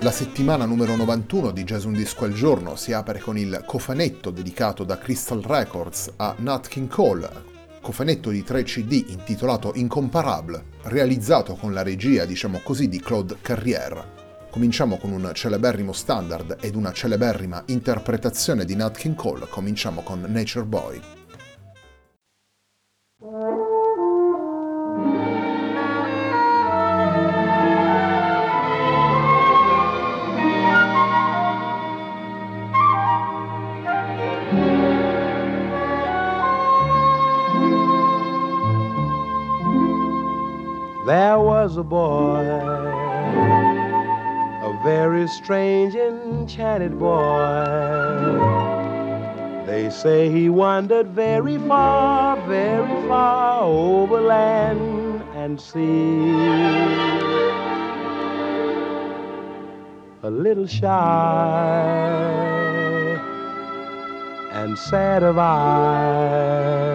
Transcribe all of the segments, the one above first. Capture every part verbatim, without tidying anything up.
La settimana numero novantuno di Jazz un disco al giorno si apre con il cofanetto dedicato da Crystal Records a Nat King Cole, cofanetto di tre C D intitolato Incomparable, realizzato con la regia, diciamo così, di Claude Carrière. Cominciamo con un celeberrimo standard ed una celeberrima interpretazione di Nat King Cole, cominciamo con Nature Boy. There was a boy, a very strange, enchanted boy. They say he wandered very far, very far over land and sea. A little shy and sad of eye,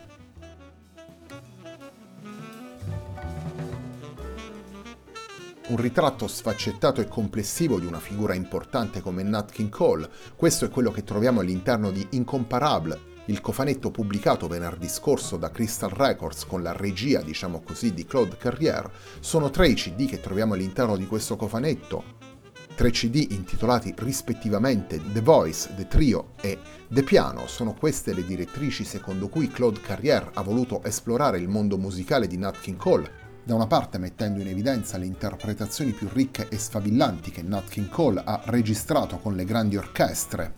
un ritratto sfaccettato e complessivo di una figura importante come Nat King Cole. Questo è quello che troviamo all'interno di Incomparable, il cofanetto pubblicato venerdì scorso da Crystal Records con la regia, diciamo così, di Claude Carrière. Sono tre i C D che troviamo all'interno di questo cofanetto, tre C D intitolati rispettivamente The Voice, The Trio e The Piano. Sono queste le direttrici secondo cui Claude Carrière ha voluto esplorare il mondo musicale di Nat King Cole, da una parte mettendo in evidenza le interpretazioni più ricche e sfavillanti che Nat King Cole ha registrato con le grandi orchestre.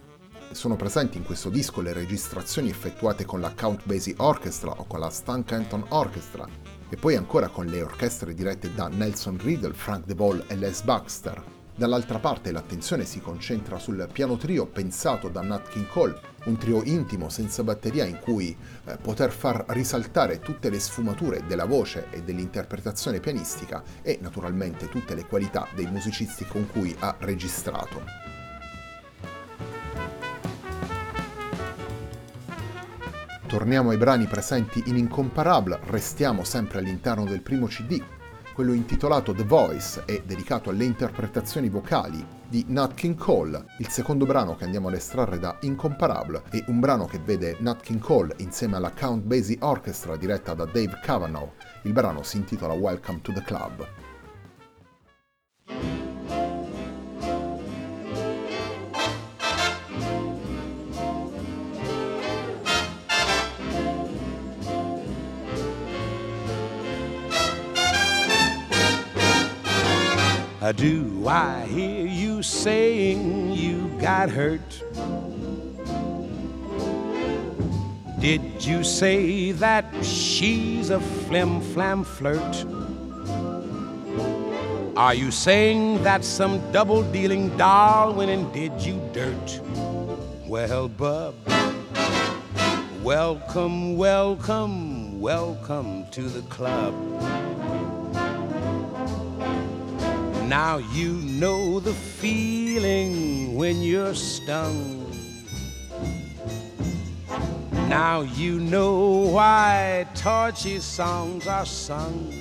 Sono presenti in questo disco le registrazioni effettuate con la Count Basie Orchestra o con la Stan Kenton Orchestra, e poi ancora con le orchestre dirette da Nelson Riddle, Frank DeVol e Les Baxter. Dall'altra parte l'attenzione si concentra sul piano trio pensato da Nat King Cole, un trio intimo senza batteria in cui eh, poter far risaltare tutte le sfumature della voce e dell'interpretazione pianistica e naturalmente tutte le qualità dei musicisti con cui ha registrato. Torniamo ai brani presenti in Incomparable, restiamo sempre all'interno del primo C D, quello intitolato The Voice e dedicato alle interpretazioni vocali di Nat King Cole. Il secondo brano che andiamo ad estrarre da Incomparable è un brano che vede Nat King Cole insieme alla Count Basie Orchestra diretta da Dave Cavanaugh. Il brano si intitola Welcome to the Club. Do I hear you saying you got hurt? Did you say that she's a flim-flam flirt? Are you saying that some double-dealing doll went and did you dirt? Well, bub, welcome, welcome, welcome to the club. Now you know the feeling when you're stung. Now you know why torchy songs are sung.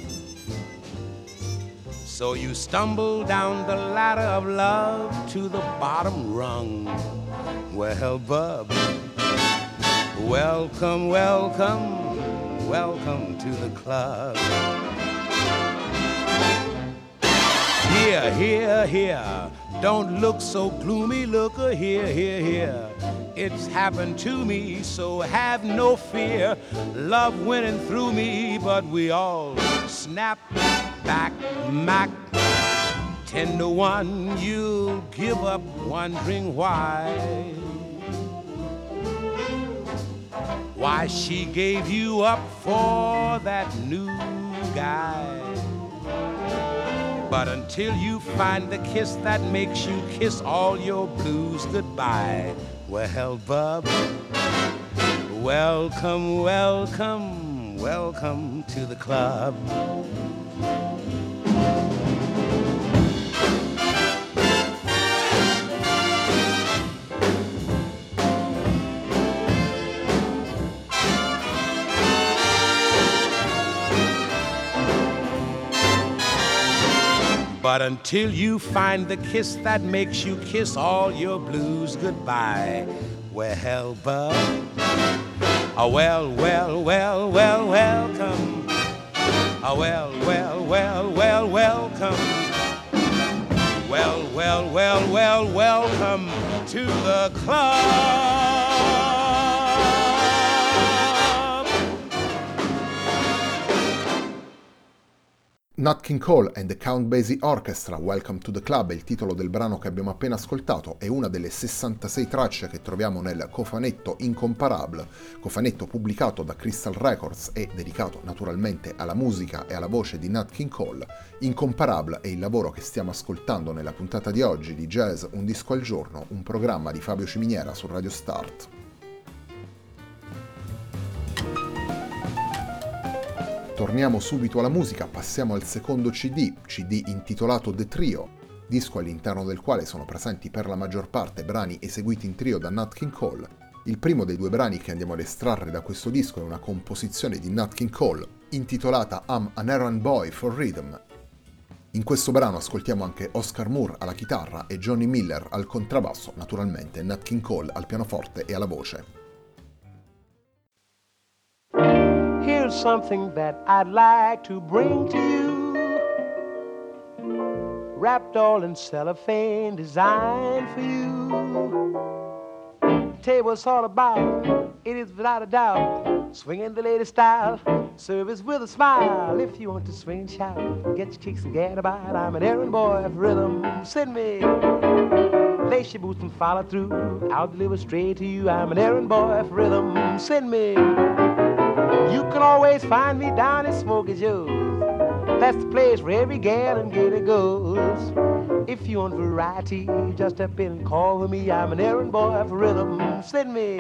So you stumble down the ladder of love to the bottom rung. Well, bub, welcome, welcome, welcome to the club. Here, here, here, don't look so gloomy, looker, here, here, here. It's happened to me, so have no fear. Love winning through me, but we all snap back, mac. Ten to one, you'll give up wondering why. Why she gave you up for that new guy. But until you find the kiss that makes you kiss all your blues goodbye. Well, bub, welcome, welcome, welcome to the club. But until you find the kiss that makes you kiss all your blues goodbye. Well, bub, oh, well, well, well, well, welcome. Oh, well, well, well, well, welcome. Well, well, well, well, welcome to the club. Nat King Cole and the Count Basie Orchestra, Welcome to the Club è il titolo del brano che abbiamo appena ascoltato, è una delle sessantasei tracce che troviamo nel cofanetto Incomparable, cofanetto pubblicato da Crystal Records e dedicato naturalmente alla musica e alla voce di Nat King Cole. Incomparable è il lavoro che stiamo ascoltando nella puntata di oggi di Jazz Un Disco al Giorno, un programma di Fabio Ciminiera su Radio Start. Torniamo subito alla musica, passiamo al secondo C D, C D intitolato The Trio, disco all'interno del quale sono presenti per la maggior parte brani eseguiti in trio da Nat King Cole. Il primo dei due brani che andiamo ad estrarre da questo disco è una composizione di Nat King Cole, intitolata I'm An Errand Boy For Rhythm. In questo brano ascoltiamo anche Oscar Moore alla chitarra e Johnny Miller al contrabbasso, naturalmente Nat King Cole al pianoforte e alla voce. Here's something that I'd like to bring to you, wrapped all in cellophane, designed for you. Tell you what it's all about, it is without a doubt, swinging the latest style, service with a smile. If you want to swing and shout, get your kicks and gad about, I'm an errand boy for rhythm, send me. Lace your boots and follow through, I'll deliver straight to you, I'm an errand boy for rhythm, send me. You can always find me down at Smokey Joe's. That's the place where every gal and gator goes. If you want variety, just step in and call for me. I'm an errand boy for rhythm. Send me.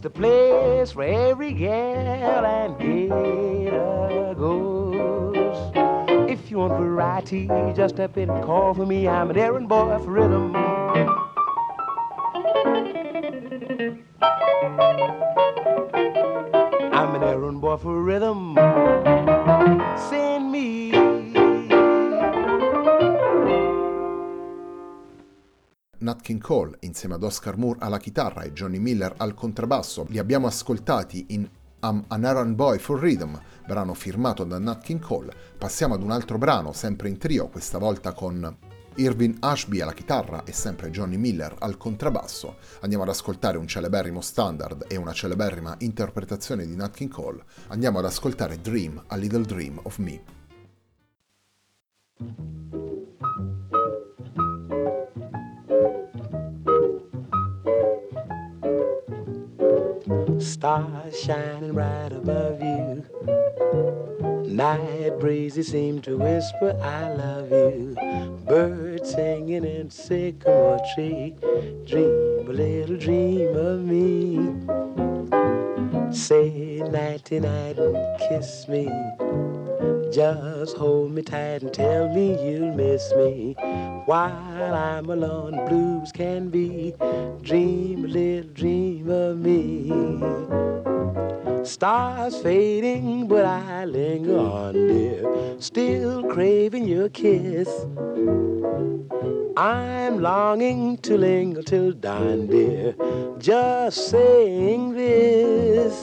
The place where every gal and gator goes. If you want variety, just step in and call for me. I'm an errand boy for rhythm. I'm an errand boy for rhythm. Send me. Nat King Cole insieme ad Oscar Moore alla chitarra e Johnny Miller al contrabbasso li abbiamo ascoltati in I'm An Errand Boy For Rhythm, brano firmato da Nat King Cole. Passiamo ad un altro brano, sempre in trio, questa volta con Irving Ashby alla chitarra e sempre Johnny Miller al contrabbasso. Andiamo ad ascoltare un celeberrimo standard e una celeberrima interpretazione di Nat King Cole. Andiamo ad ascoltare Dream A Little Dream Of Me. Stars shining right above you. Night breezes seem to whisper, I love you. Birds singing in sycamore tree. Dream a little dream of me. Say nighty-night and kiss me. Just hold me tight and tell me you'll miss me. While I'm alone, blues can be. Dream a little dream of me. Stars fading, but I linger on, dear. Still craving your kiss. I'm longing to linger till dawn, dear. Just saying this.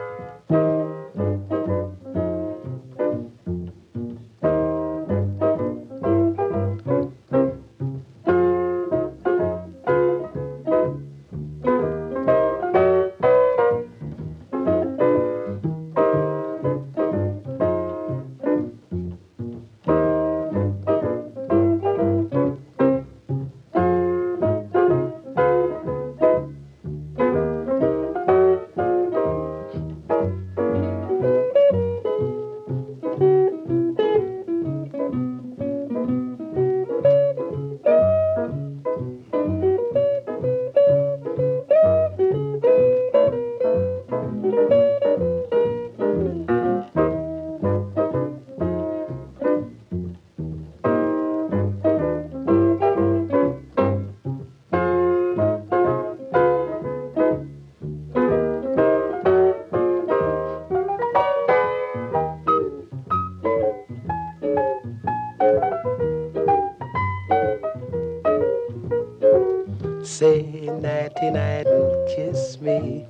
say nighty night and kiss me.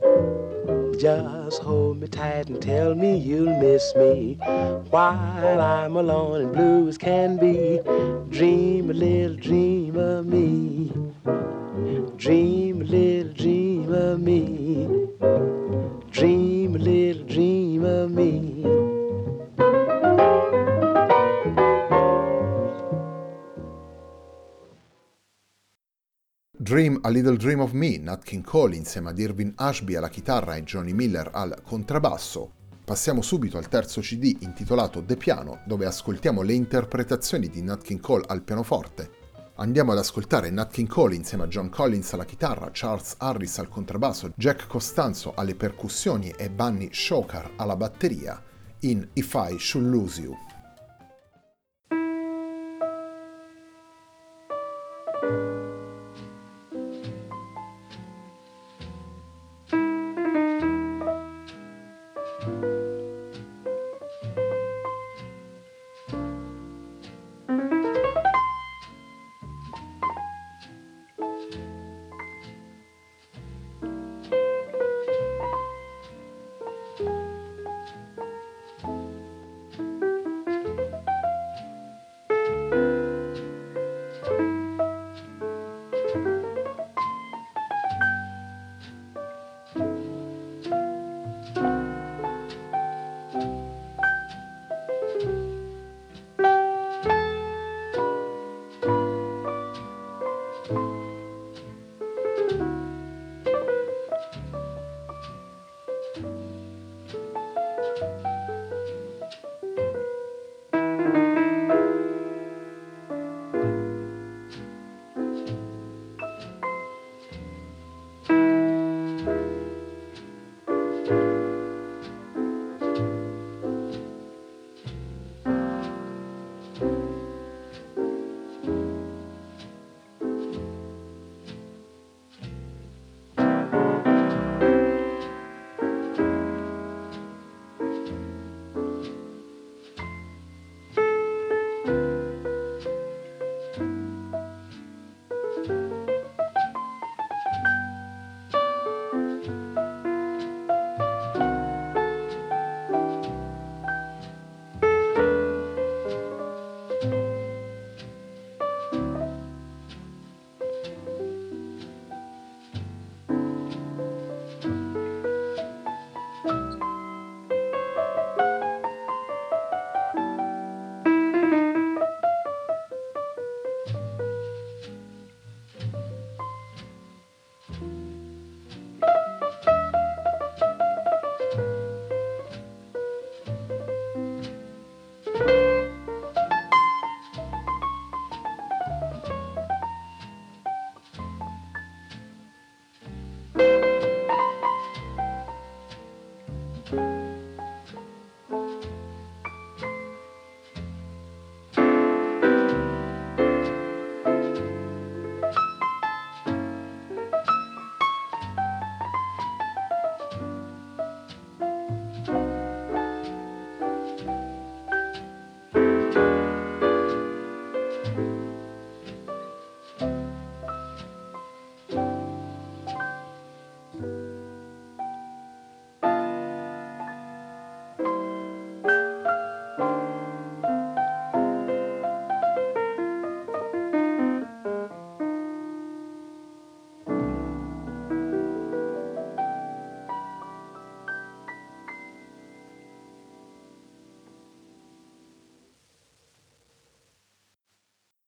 Just hold me tight and tell me you'll miss me. While I'm alone and blue as can be, dream a little dream of me. Dream a little dream of me. Dream a little dream of me. Dream A Little Dream Of Me, Nat King Cole insieme ad Irving Ashby alla chitarra e Johnny Miller al contrabbasso. Passiamo subito al terzo C D intitolato The Piano, dove ascoltiamo le interpretazioni di Nat King Cole al pianoforte. Andiamo ad ascoltare Nat King Cole insieme a John Collins alla chitarra, Charles Harris al contrabbasso, Jack Costanzo alle percussioni e Bunny Shokar alla batteria in If I Should Lose You.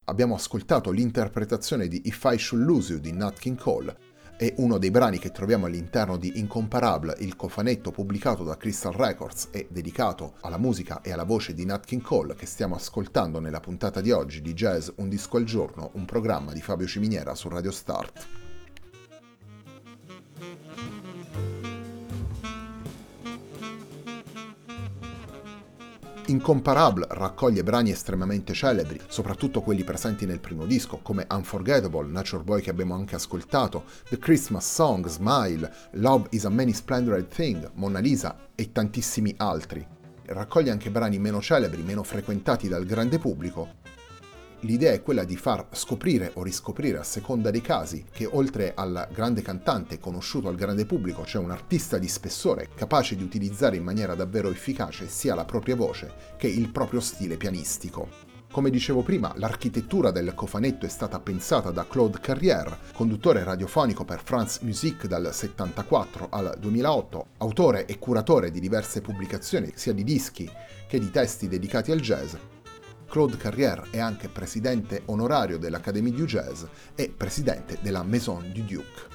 Abbiamo ascoltato l'interpretazione di If I Should Lose You di Nat King Cole, è uno dei brani che troviamo all'interno di Incomparable, il cofanetto pubblicato da Crystal Records e dedicato alla musica e alla voce di Nat King Cole che stiamo ascoltando nella puntata di oggi di Jazz Un Disco al Giorno, un programma di Fabio Ciminiera su Radio Start. Incomparable raccoglie brani estremamente celebri, soprattutto quelli presenti nel primo disco, come Unforgettable, Nature Boy che abbiamo anche ascoltato, The Christmas Song, Smile, Love is a Many Splendid Thing, Mona Lisa e tantissimi altri. Raccoglie anche brani meno celebri, meno frequentati dal grande pubblico, L'idea è quella di far scoprire o riscoprire a seconda dei casi che oltre al grande cantante conosciuto al grande pubblico c'è cioè un artista di spessore capace di utilizzare in maniera davvero efficace sia la propria voce che il proprio stile pianistico. Come dicevo prima, l'architettura del cofanetto è stata pensata da Claude Carrière, conduttore radiofonico per France Musique dal settantaquattro al duemilaotto, autore e curatore di diverse pubblicazioni sia di dischi che di testi dedicati al jazz. Claude Carrière è anche presidente onorario dell'Académie du Jazz e presidente della Maison du Duke.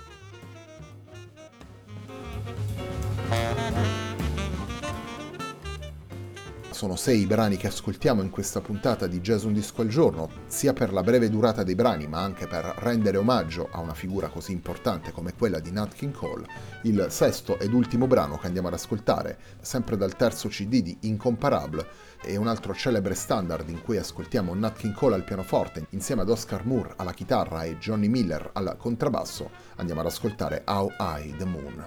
Sono sei i brani che ascoltiamo in questa puntata di Jazz Un Disco al Giorno, sia per la breve durata dei brani, ma anche per rendere omaggio a una figura così importante come quella di Nat King Cole. Il sesto ed ultimo brano che andiamo ad ascoltare, sempre dal terzo C D di Incomparable, è un altro celebre standard in cui ascoltiamo Nat King Cole al pianoforte, insieme ad Oscar Moore alla chitarra e Johnny Miller al contrabbasso. Andiamo ad ascoltare How High The Moon.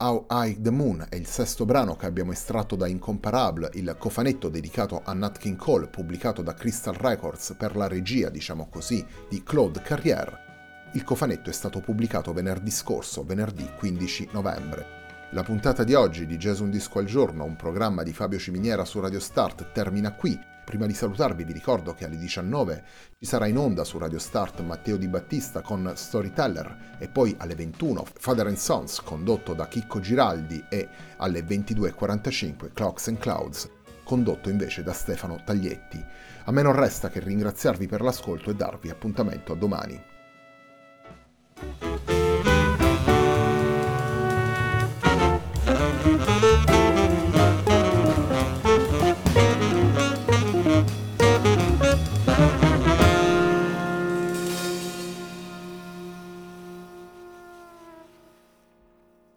How High The Moon è il sesto brano che abbiamo estratto da Incomparable, il cofanetto dedicato a Nat King Cole pubblicato da Crystal Records per la regia, diciamo così, di Claude Carrière. Il cofanetto è stato pubblicato venerdì scorso, venerdì quindici novembre. La puntata di oggi di Jazz Un Disco al Giorno, un programma di Fabio Ciminiera su Radio Start, termina qui. Prima di salutarvi vi ricordo che alle diciannove ci sarà in onda su Radio Start Matteo Di Battista con Storyteller e poi alle ventuno Father and Sons condotto da Chicco Giraldi e alle ventidue e quarantacinque Clocks and Clouds condotto invece da Stefano Taglietti. A me non resta che ringraziarvi per l'ascolto e darvi appuntamento a domani.